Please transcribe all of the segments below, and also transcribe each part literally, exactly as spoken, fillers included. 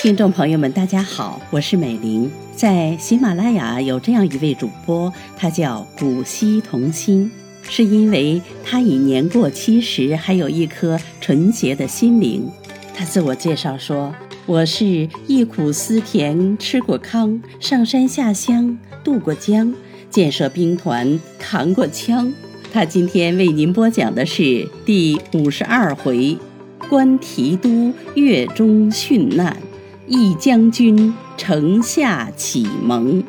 听众朋友们大家好，我是美玲。在喜马拉雅有这样一位主播，他叫古稀童心，是因为他已年过七十，还有一颗纯洁的心灵。他自我介绍说，我是忆苦思甜，吃过糠，上山下乡，渡过江，建设兵团，扛过枪。他今天为您播讲的是第五十二回，观提督越中殉难，义将军城下启蒙。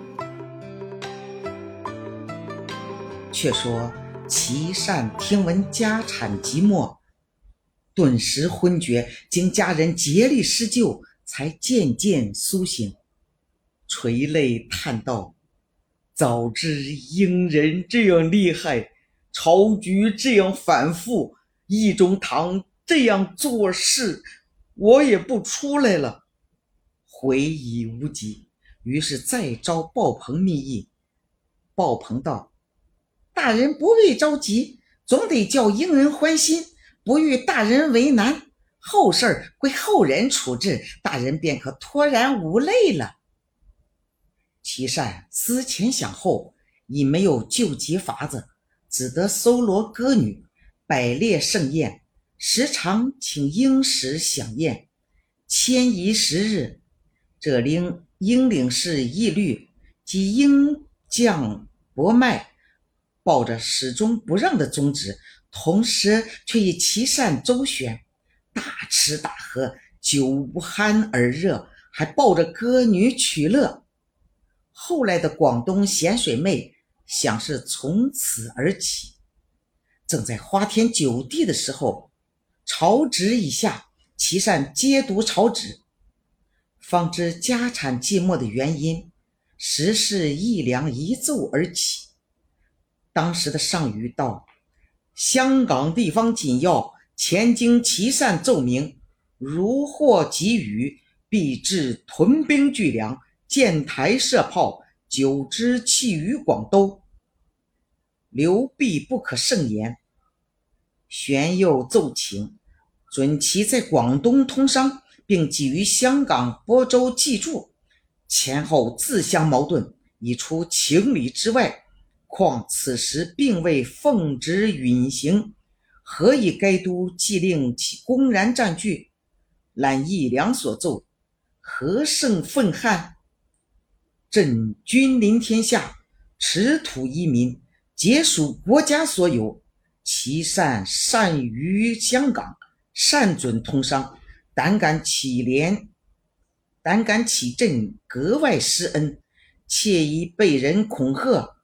却说琦善听闻家产即没，顿时昏厥，经家人竭力施救，才渐渐苏醒，垂泪叹道：早知英人这样厉害，朝局这样反复，义中堂这样做事，我也不出来了。悔已无及，于是再召鲍鹏密议。鲍鹏道：大人不必着急，总得叫英人欢心，不与大人为难，后事归后人处置，大人便可脱然无累了。琦善思前想后，已没有救急法子，只得搜罗歌女，摆列盛宴，时常请英使享宴，迁移时日，者令英领事义律及英将伯迈抱着始终不让的宗旨，同时却以琦善周旋，大吃大喝，酒酣耳热，还抱着歌女取乐。后来的广东咸水妹想是从此而起。正在花天酒地的时候，朝旨以下，琦善接读朝旨，方知家产寂寞的原因，时是一梁一奏而起。当时的上虞道：香港地方紧要，前经琦善奏明，如获给予，必至屯兵聚粮，建台设炮，久之弃于广东，流弊不可胜言。玄佑奏请，准其在广东通商，并给于香港、播州寄住，前后自相矛盾，已出情理之外，况此时并未奉旨允行，何以该都既令其公然占据？览一良所奏，何胜愤撼？朕君临天下，持土依民，皆属国家所有。琦善善于香港，善准通商，胆敢启廉，胆敢启朕格外施恩，切宜被人恐吓。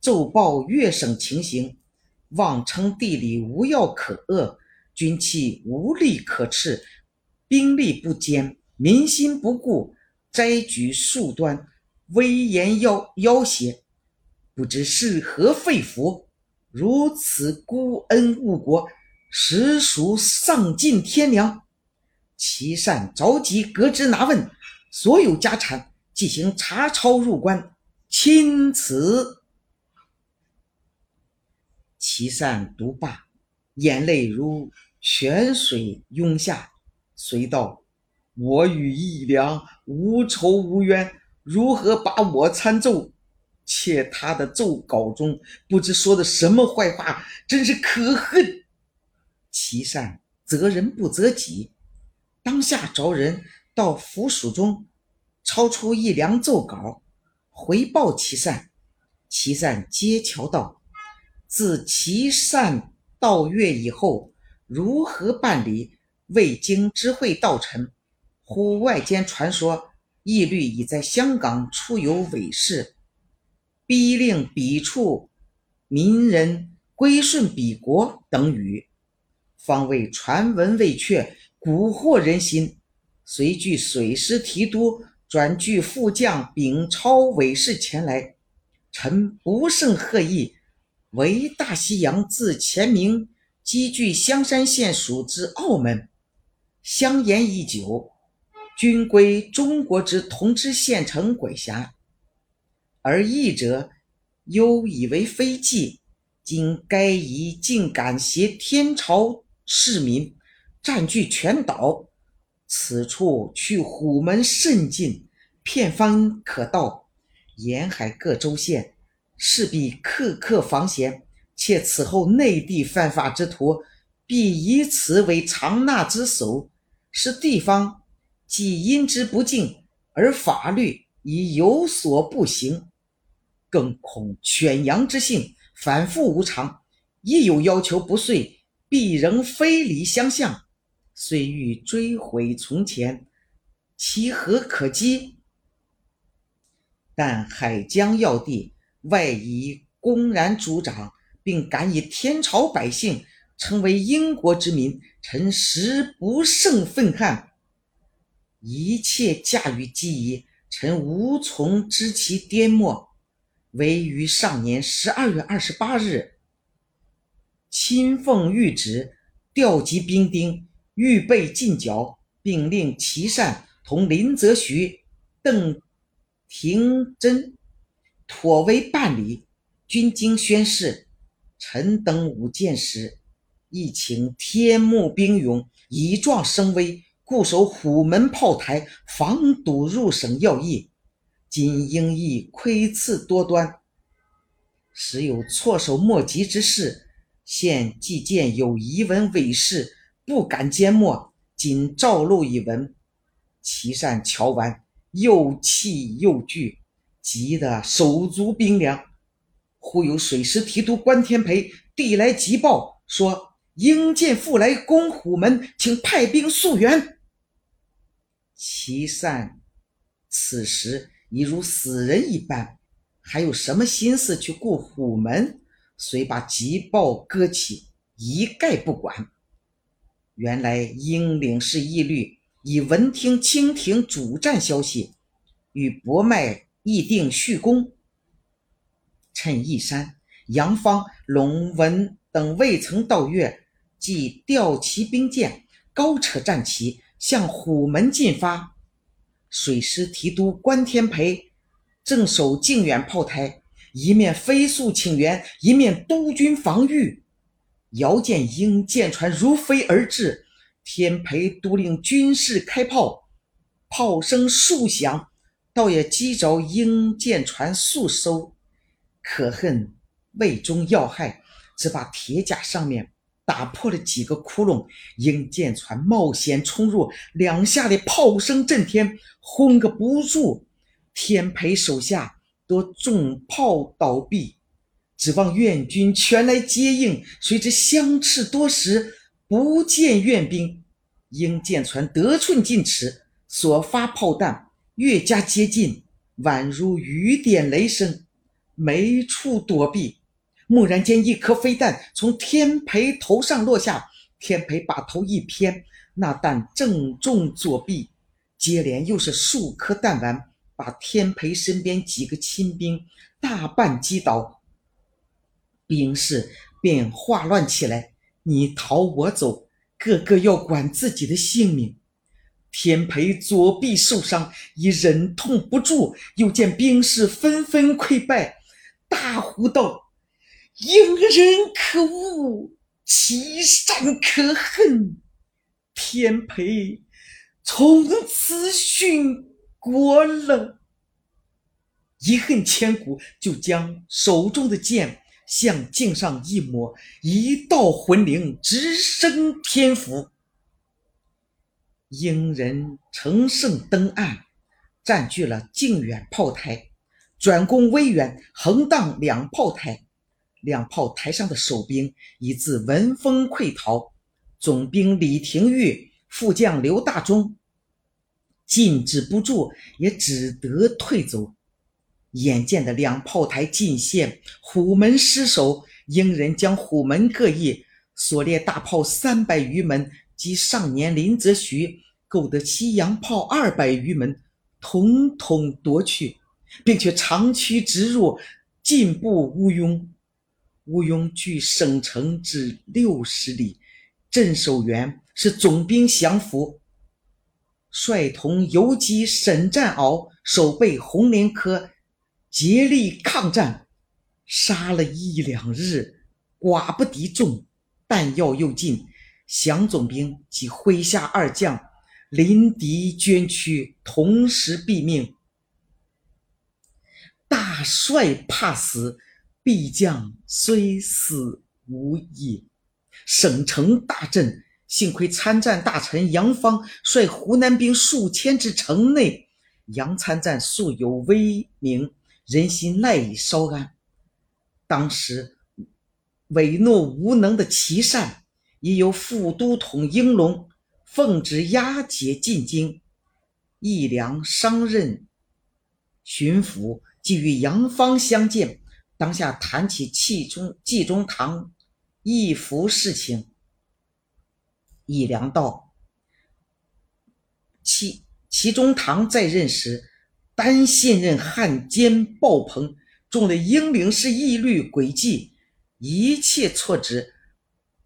奏报粤省情形，妄称地理无药可遏，军器无力可恃，兵力不坚，民心不顾，摘举数端，威严要要挟，不知是何肺腑，如此孤恩误国，实属丧尽天良。琦善着急革职拿问，所有家产进行查抄入关，钦此。琦善读罢，眼泪如泉水涌下，随道：我与义良无仇无冤，如何把我参奏？且他的奏稿中不知说的什么坏话，真是可恨。琦善责人不责己，当下着人到府署中抄出一梁奏稿，回报琦善。琦善接巧道：自琦善到粤以后，如何办理，未经知会道臣，忽外间传说义律已在香港出游伪事，逼令彼处民人归顺彼国等语，方谓传闻未确，蛊惑人心，随据水师提督转据副将秉超伪士前来，臣不胜贺意，为大西洋自前明积聚香山县属之澳门，相沿已久，均归中国之同知县城管辖，而义者忧以为非计，今该夷竟敢挟天朝市民占据全岛，此处去虎门甚近，片方可到，沿海各州县势必刻刻防衔，且此后内地犯法之徒必以此为常纳之首，是地方既因之不敬，而法律已有所不行，更恐犬羊之性反复无常，一有要求不遂，必仍非礼相向，虽欲追悔从前，其何可击？但海疆要地外夷公然主掌，并敢以天朝百姓成为英国之民，臣实不胜愤慨。一切驾驭机宜，臣无从知其颠末，唯于上年十二月二十八日亲奉谕旨，调集兵丁，预备进剿，并令琦善同林则徐、邓廷桢妥为办理，均经宣示。臣等舞剑时，亦请天幕兵勇，以壮声威，固守虎门炮台，防堵入省要役。今英亦窥伺多端，时有措手莫及之事，现既见有遗文伪饰，不敢缄默，仅照录一文。琦善瞧完，又气又惧，急得手足冰凉。忽有水师提督关天培递来急报，说英舰复来攻虎门，请派兵溯源。琦善此时已如死人一般，还有什么心思去顾虎门？遂把急报搁起，一概不管。原来英领事义律已闻听清廷主战消息，与博迈议定续攻。趁义山、杨芳、龙文等未曾到越，即调齐兵舰，高扯战旗，向虎门进发。水师提督关天培正守靖远炮台，一面飞速请援，一面督军防御。遥见英舰船如飞而至，天培督令军士开炮，炮声数响，倒也击着英舰船速收。可恨魏中要害，只把铁甲上面打破了几个窟窿，英舰船冒险冲入，两下的炮声震天，轰个不住，天培手下多中炮倒毙，指望愿军全来接应，谁知相持多时，不见愿兵，英舰船得寸进尺，所发炮弹越加接近，宛如雨点雷声，没处躲避。蓦然间，一颗飞弹从天培头上落下，天培把头一偏，那弹正中左臂，接连又是数颗弹丸，把天培身边几个亲兵大半击倒，兵士便化乱起来，你逃我走，个个要管自己的性命。天培左臂受伤，已忍痛不住，又见兵士纷纷溃败，大呼道：英人可恶，琦善可恨！天培从此殉国了。一恨千古，就将手中的剑向颈上一抹，一道魂灵直升天府。英人乘胜登岸，占据了靖远炮台，转攻威远、横荡两炮台。两炮台上的守兵已自闻风溃逃，总兵李廷玉、副将刘大中禁止不住，也只得退走。眼见的两炮台进陷，虎门失守，英人将虎门各役所列大炮三百余门及上年林则徐购得西洋炮二百余门，统统夺去，并且长驱直入，进步乌拥。乌拥距省城至六十里，镇守原是总兵降服，率同游击沈占鳌守备红莲科，竭力抗战，杀了一两日，寡不敌众，弹药又尽，降总兵及麾下二将临敌捐躯，同时毙命。大帅怕死，必将虽死无益。省城大震，幸亏参战大臣杨芳率湖南兵数千至城内，杨参战素有威名，人心赖以稍安。当时伪诺无能的琦善，已由副都统应龙奉旨押解进京，义良商任巡抚即与杨芳相见，当下谈起冀中冀中堂一幅事情。义良道：其冀中堂在任时，单信任汉奸鲍鹏，中了英灵是义律诡计，一切错职，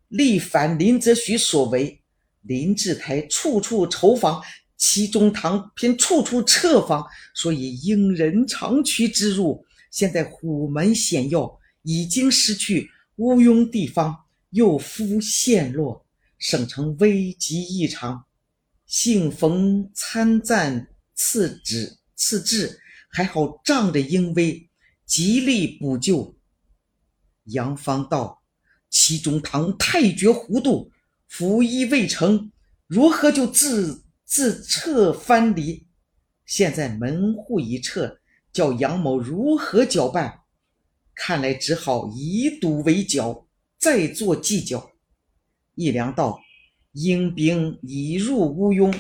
力反林则徐所为。林志台处处筹防，冀中堂偏处处撤防，所以应人长驱之入。现在虎门险要，已经失去，乌庸地方又夫陷落，省城危急异常。幸逢参赞赐旨赐制，还好仗着英威，极力补救。杨芳道：冀中堂太绝糊涂，服役未成，如何就自自撤藩篱？现在门户一撤，叫杨某如何搅办？看来只好以赌为剿，再做计较。义良道：英兵已入乌庸，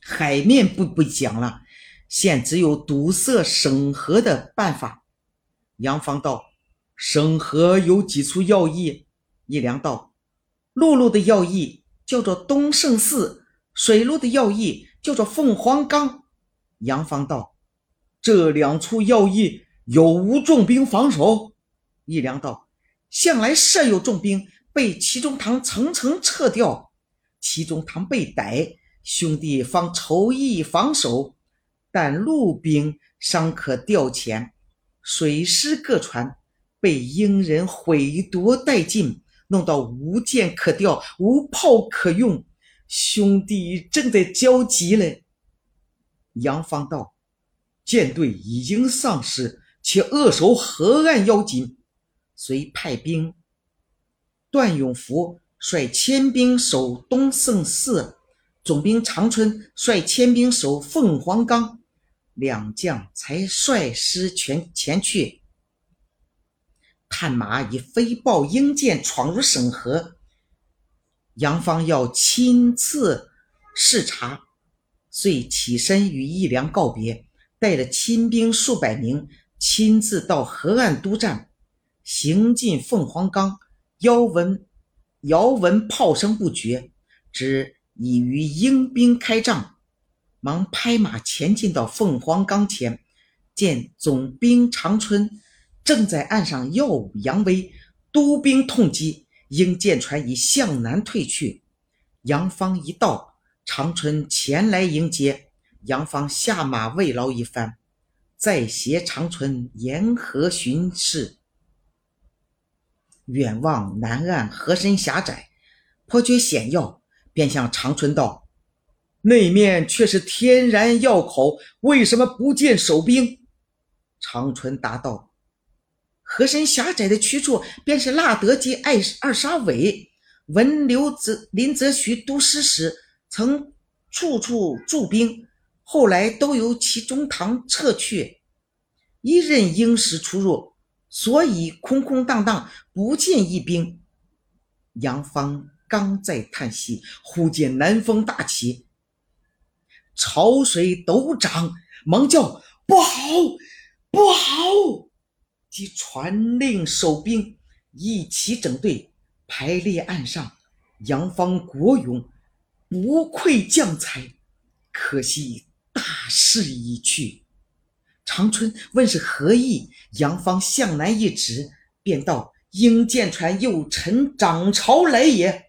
海面不不讲了，现只有堵塞省河的办法。杨芳道：省河有几处要义？义良道：陆路的要义叫做东胜寺，水路的要义叫做凤凰岗。杨芳道：这两处要义有无重兵防守？义良道：向来设有重兵，被冀中堂层层撤掉，冀中堂被逮，兄弟方筹议防守，但陆兵尚可调遣，水师各船被英人毁夺殆尽，弄到无箭可调，无炮可用，兄弟正在焦急了。杨芳道：舰队已经丧失，且扼守河岸要紧，遂派兵段永福率千兵守东胜寺，总兵长春率千兵守凤凰岗，两将才率师全前去。探马以飞豹鹰箭闯入省河，杨芳要亲自视察，遂起身与义良告别，带了亲兵数百名，亲自到河岸督战，行进凤凰岗。遥闻遥闻炮声不绝，知已与英兵开仗，忙拍马前进到凤凰岗前，见总兵长春正在岸上耀武扬威，督兵痛击，英舰船已向南退去。杨芳一到，长春前来迎接，杨芳下马慰劳一番，再携长春沿河巡视。远望南岸河身狭窄，颇觉险要，便向长春道：那面却是天然要口，为什么不见守兵？长春答道：河身狭窄的去处，便是腊德及二沙尾。闻林则徐督师时，曾处处驻兵，后来都由冀中堂撤去，一任英时出入，所以空空荡荡，不见一兵。杨芳刚在叹息，忽见南风大起，潮水陡涨，忙叫：不好不好！即传令守兵一起整队，排列岸上。杨芳国勇，不愧将才，可惜大势已去。长春问是何意，杨芳向南一指，便道：英舰船又乘涨潮来也。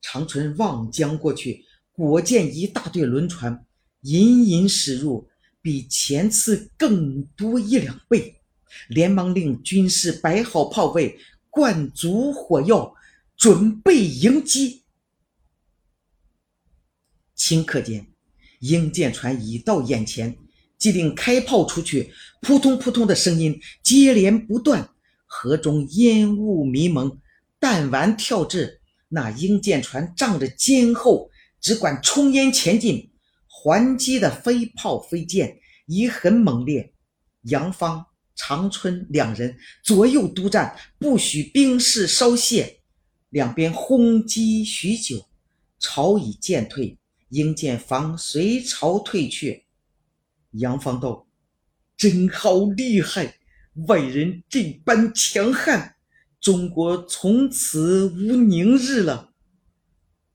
长春望江过去，果见一大队轮船隐隐驶入，比前次更多一两倍，连忙令军士摆好炮位，灌足火药，准备迎击。顷刻间，英舰船已到眼前，既令开炮出去，扑通扑通的声音接连不断，河中烟雾迷蒙，弹丸跳至，那英舰船仗着肩后，只管冲烟前进，还击的飞炮飞箭已很猛烈。杨芳、长春两人左右督战，不许兵士稍懈，两边轰击许久，潮已渐退，英舰防随潮退却。杨芳道：“真好厉害，外人这般强悍，中国从此无宁日了。”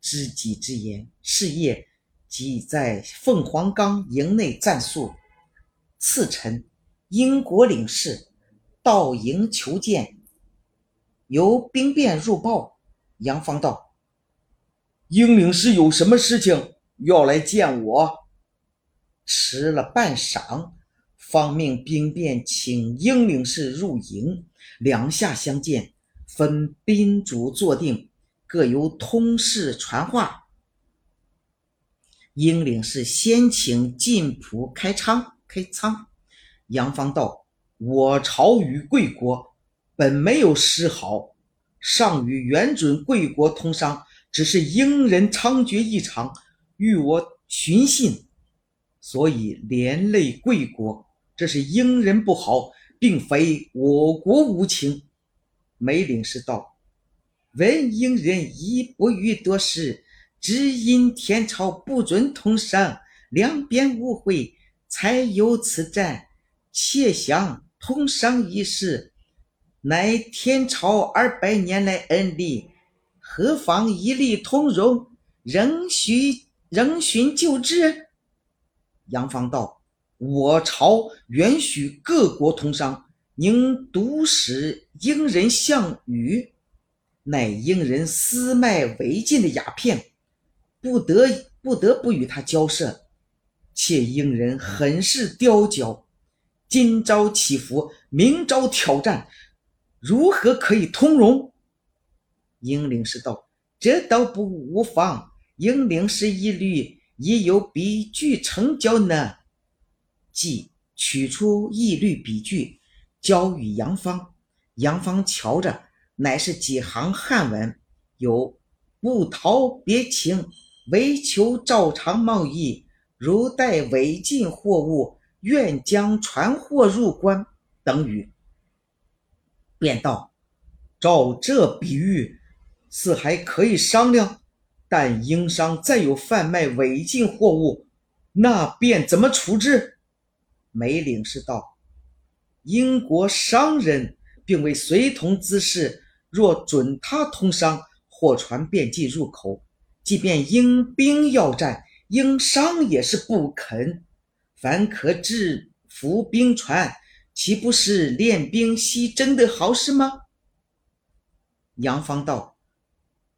知己之言，是夜即在凤凰岗营内战宿。次晨，英国领事到营求见，由兵变入报。杨芳道：“英领事有什么事情要来见我？”迟了半晌，方命兵变请英领事入营，两下相见，分宾主坐定，各由通事传话。英领事先请进仆开仓，开仓。杨芳道：“我朝与贵国本没有私好，上与原准贵国通商，只是英人猖獗异常，欲我寻衅，所以连累贵国，这是英人不好，并非我国无情。”梅领事道：“闻英人一不欲多事，只因天朝不准通商，两边误会，才有此战。切想通商一事，乃天朝二百年来恩利，何妨一力通融，仍许仍寻旧制？”杨芳道：“我朝允许各国通商，宁独使英人项羽，乃英人私卖违禁的鸦片，不得不得不与他交涉，且英人很是刁脚，今朝祈福，明朝挑战，如何可以通融？”英领事道：“这倒不无妨，英领事一律已有笔据呈交呢。”即取出一律笔据，交与杨芳。杨芳瞧着，乃是几行汉文，有不逃别情，唯求照常贸易，如带违禁货物，愿将船货入关等语。便道：“照这比喻，似还可以商量，但英商再有贩卖违禁货物，那便怎么处置？”梅领事道：“英国商人并为随同滋事，若准他通商，货船便即入口，即便英兵要战，英商也是不肯。凡可制服兵船，岂不是练兵息争的好事吗？”杨芳道：“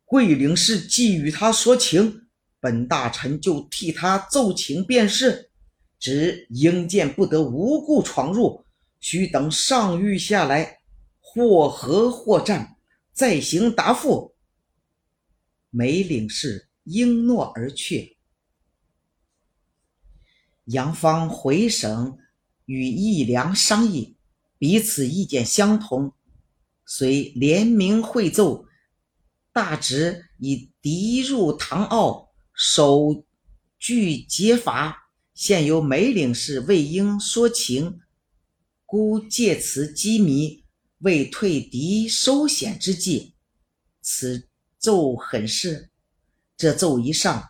贵领事既与他说情，本大臣就替他奏请便是，只英舰不得无故闯入，须等上谕下来，或和或战，再行答复。”梅领事应诺而去。杨芳回省与义良商议，彼此意见相同，遂联名会奏，大旨以敌入唐澳，首据劫法，现由梅领事为英说情，故借此机迷，为退敌收险之计。此奏很是。这奏一上，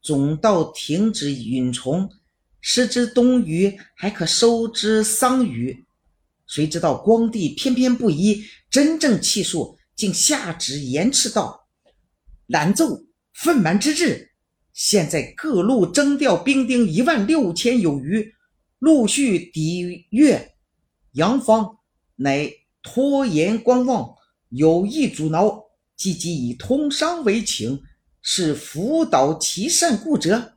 总到停止允虫，失之冬鱼，还可收之桑榆。谁知道光帝偏偏不依，真正气数，竟下旨严斥道：“懒奏愤蛮之至，现在各路征调兵丁一万六千有余，陆续抵越。杨芳乃拖延观望，有意阻挠，积极以通商为情，是辅导其善故者，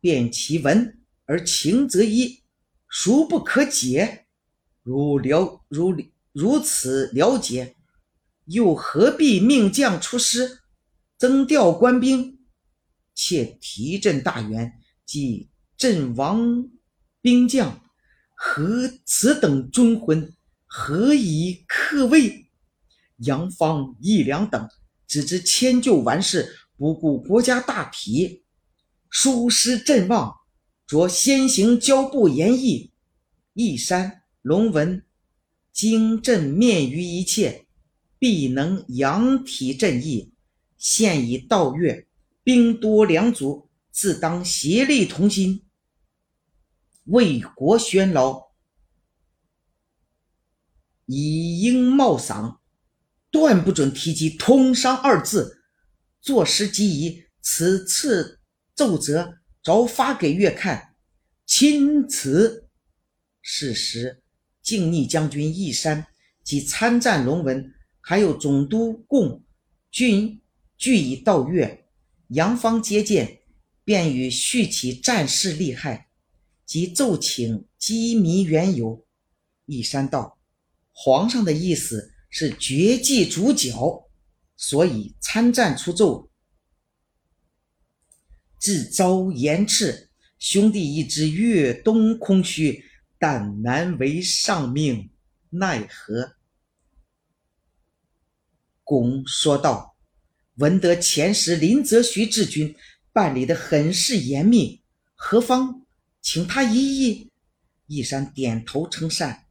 变其文而情则一，孰不可解？如了如如此了解，又何必命将出师，增调官兵？且提振大员，即阵亡兵将，何此等忠魂，何以克魏？杨芳、易良等只知迁就完事，不顾国家大体，疏失阵望，着先行交部言议，义山、龙文经朕面于一切，必能扬体振义。现已到月，兵多粮足，自当协力同心，为国宣劳，以应冒赏，断不准提及通商二字。坐时即宜，此次奏折着发给月看，钦此。是时，靖逆将军义山及参战龙文，还有总督贡均俱已到月。杨芳接见，便与叙起战事利害，即奏请机迷缘由。义山道：皇上的意思是绝迹主角，所以参战出奏，自遭严斥。兄弟一知越东空虚，但难为上命，奈何？公说道：闻得前时林则徐治军办理的很是严密，何方请他一议？义山点头称善。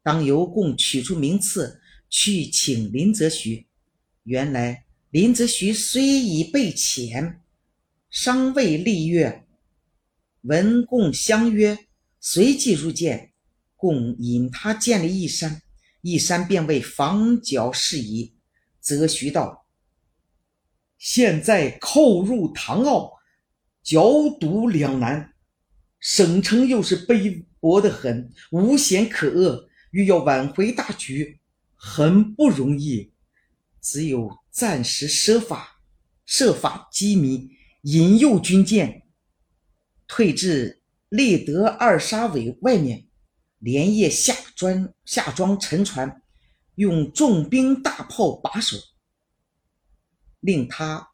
当由公取出名次，去请林则徐。原来林则徐虽已被遣，尚未立月。闻公相约，随即入见。共引他见了义山，义山便为防剿事宜。则徐道：现在寇入唐澳，剿堵两难，省城又是卑薄得很，无险可遏，欲要挽回大局，很不容易，只有暂时设法设法机迷，引诱军舰退至猎德二沙尾外面，连夜下装下装沉船，用重兵大炮把守，令他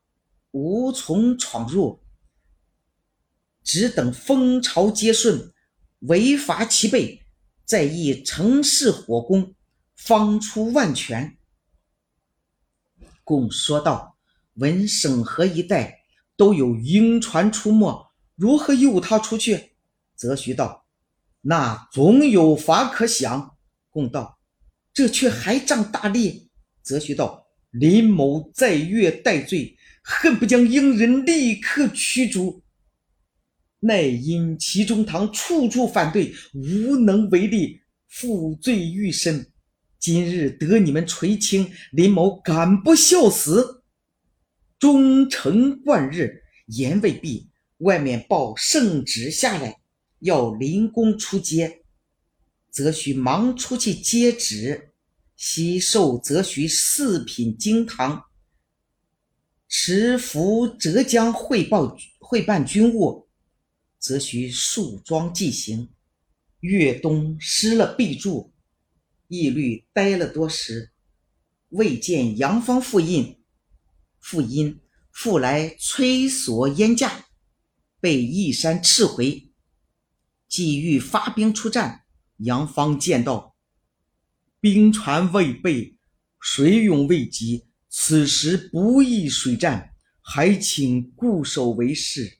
无从闯入，只等风潮皆顺，围伐齐备，再议乘势火攻，方出万全。共说道：闻省河一带都有鹰船出没，如何诱他出去？则徐道：那总有法可想。共道：这却还仗大力。则徐道：林某在越戴罪，恨不将英人立刻驱逐，奈因齐中堂处处反对，无能为力，负罪愈深，今日得你们垂青，林某敢不效死？忠诚贯日，言未毕，外面报圣旨下来，要林公出街。则徐忙出去接旨，悉受则徐四品经堂，持赴浙江汇报汇办军务。则徐束装即行，越东失了必助，一律待了多时，未见杨芳复印复音复来催索燕驾，被义山斥回。既欲发兵出战，杨芳见到兵船未备，水涌未及，此时不宜水战，还请固守为是。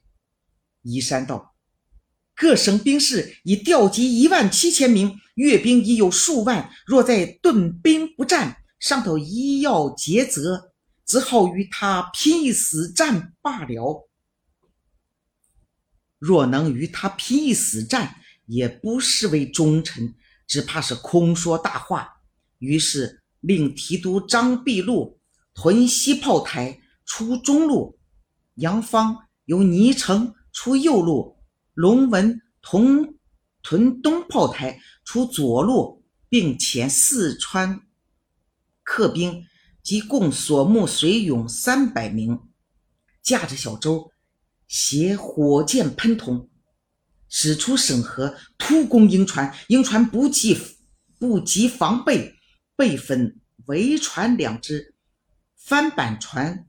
宜山道：各省兵士已调集一万七千名，越兵已有数万，若再顿兵不战，上头一要竭责，只好与他拼一死战罢了。若能与他拼一死战，也不失为忠臣，只怕是空说大话。于是令提督张必禄屯西炮台，出中路；杨芳由泥城出右路；龙文同屯东炮台，出左路，并遣四川客兵及共所募水勇三百名，驾着小舟，携火箭喷筒，驶出省河，突攻英船。英船不计不及防备，被分围船两只，帆板船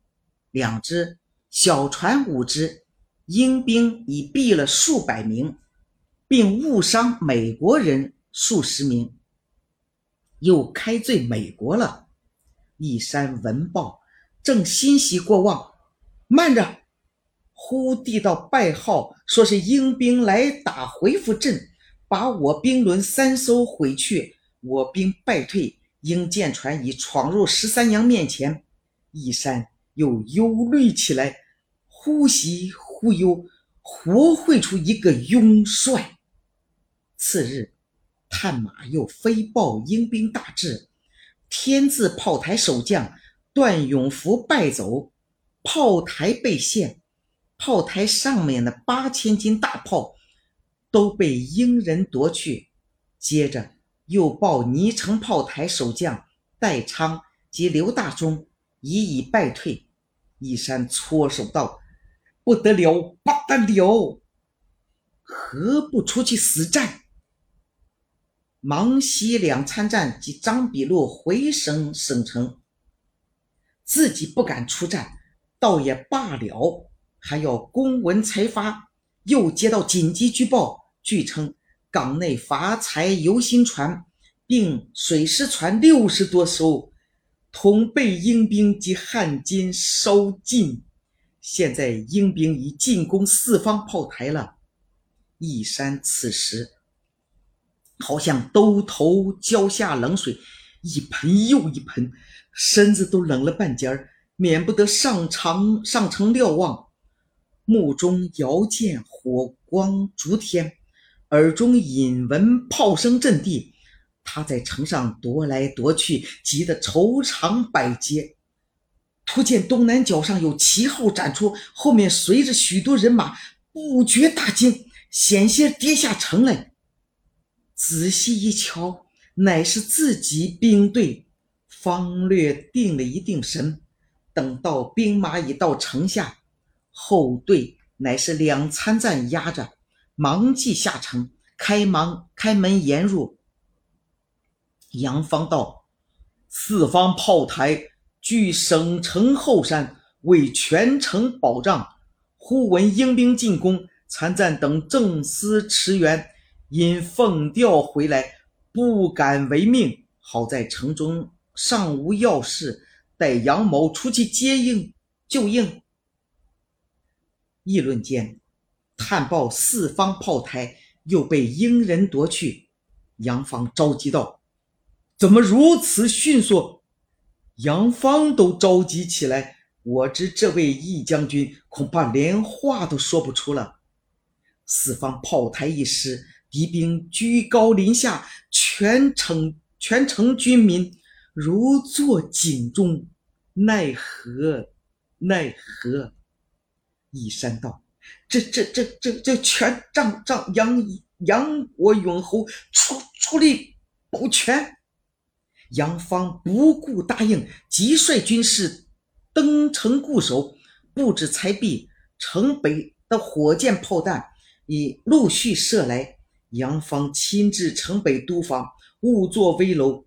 两只，小船五只，英兵已毙了数百名，并误伤美国人数十名，又开罪美国了。一山闻报，正欣喜过望，慢着，忽递到败号，说是英兵来打回府阵，把我兵轮三艘毁去，我兵败退，英舰船已闯入十三娘面前。一山又忧虑起来，忽喜忽忧，活会出一个庸帅。次日，探马又飞报英兵大至，天字炮台守将段永福败走，炮台被陷，炮台上面的八千斤大炮都被英人夺去。接着又报泥城炮台守将戴昌及刘大中已已败退。一山搓手道：“不得了，不得了，何不出去死战？”芒西两参战及张笔录回省省城，自己不敢出战，倒也罢了，还要公文才发。又接到紧急举报，据称港内伐财游新船并水师船六十多艘，同被英兵及汉奸烧尽。现在英兵已进攻四方炮台了。一山此时好像兜头浇下冷水，一盆又一盆，身子都冷了半截儿，免不得上长上城瞭望。目中遥见火光逐天，耳中隐闻炮声震地，他在城上踱来踱去，急得愁肠百结。突见东南角上有旗号展出，后面随着许多人马，不觉大惊，险些跌下城来。仔细一瞧，乃是自己兵队，方略定了一定神。等到兵马已到城下，后队乃是两参战压着，忙即下城，开忙开门沿入。杨芳道：“四方炮台据省城后山，为全城保障。忽闻英兵进攻，参战等正思驰援，因奉调回来，不敢违命。好在城中尚无要事，待杨某出去接应就应。”议论间，探报四方炮台又被英人夺去。杨芳着急道：“怎么如此迅速？”杨芳都着急起来，我知这位义将军恐怕连话都说不出了。四方炮台一失，敌兵居高临下，全城全城军民如坐井中，奈何奈何。一山道：“这这这这这全仗仗杨杨国永侯出出力保全。”杨芳不顾答应，即率军士登城固守，布置财币。城北的火箭炮弹已陆续射来，杨芳亲至城北督防，误作危楼。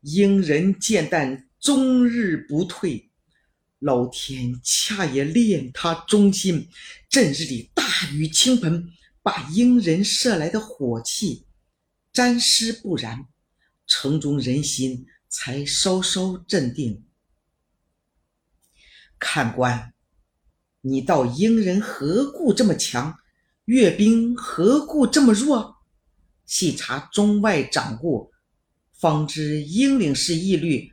英人见弹终日不退，老天恰也恋他忠心，阵日里大雨倾盆，把英人射来的火器沾湿不燃，城中人心才稍稍镇定。看官，你道英人何故这么强，阅兵何故这么弱？细查中外掌故，方知英领事义律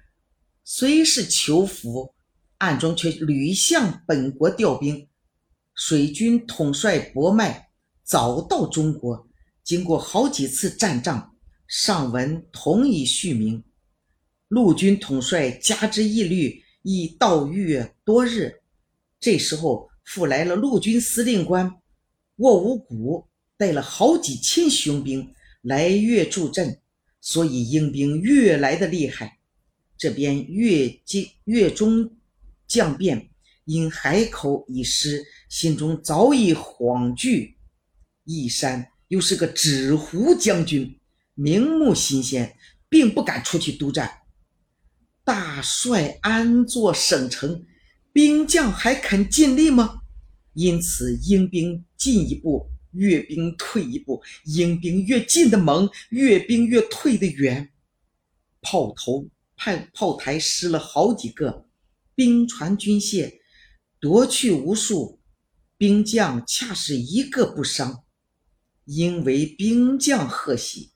虽是求服，暗中却屡向本国调兵。水军统帅博迈早到中国，经过好几次战仗，上文同以续名。陆军统帅加之义律已到越多日，这时候复来了陆军司令官沃五谷，带了好几千雄兵来越助阵，所以英兵越来的厉害。这边越进越中将变，因海口已失，心中早已惶惧。一山又是个纸糊将军，明目新鲜，并不敢出去督战。大帅安坐省城，兵将还肯尽力吗？因此英兵进一步，越兵退一步，英兵越进的猛，越兵越退的远。炮头炮台失了好几个，兵船军械夺去无数，兵将恰是一个不伤。因为兵将贺喜，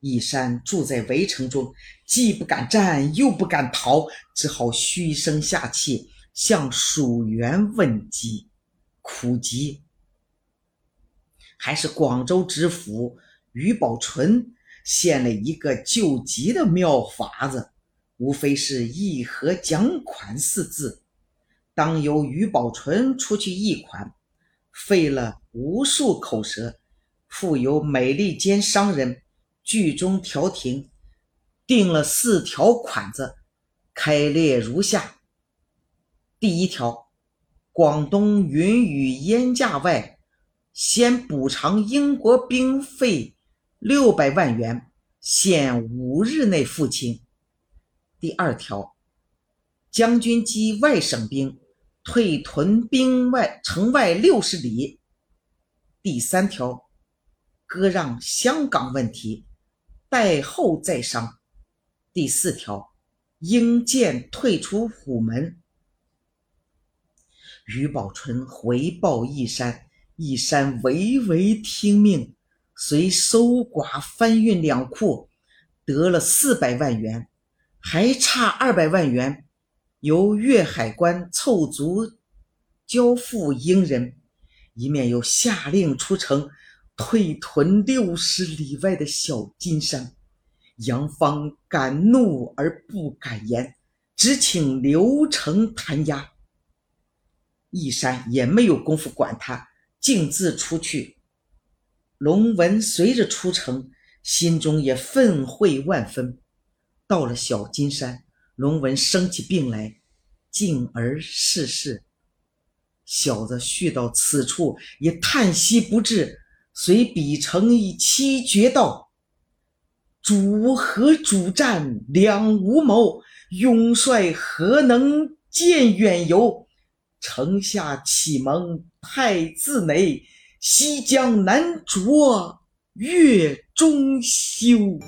义山住在围城中，既不敢战又不敢逃，只好虚声下气，向蜀援问计，苦极。还是广州知府于宝纯献了一个救急的妙法子，无非是议和奖款四字。当由于宝纯出去议款，费了无数口舌，复由美利坚商人聚中调停，定了四条款子，开列如下。第一条，广东允许烟价外，先补偿英国兵费六百万元，限五日内付清。第二条，将军击外省兵，退屯兵外城外六十里。第三条，割让香港问题，待后再商。第四条，英舰退出虎门。于宝纯回报义山，义山唯唯听命，随搜刮翻运两库，得了四百万元，还差二百万元，由粤海关凑足交付英人。一面又下令出城，退屯六十里外的小金山。杨芳敢怒而不敢言，只请刘成弹压。义山也没有功夫管他，径自出去。龙文随着出城，心中也愤恚万分。到了小金山，龙文生起病来，进而逝世。小子絮到此处，也叹息不至，随笔成一七绝道：主和主战两无谋，庸帅何能见远游？城下启蒙太自馁，西江南涿越中休。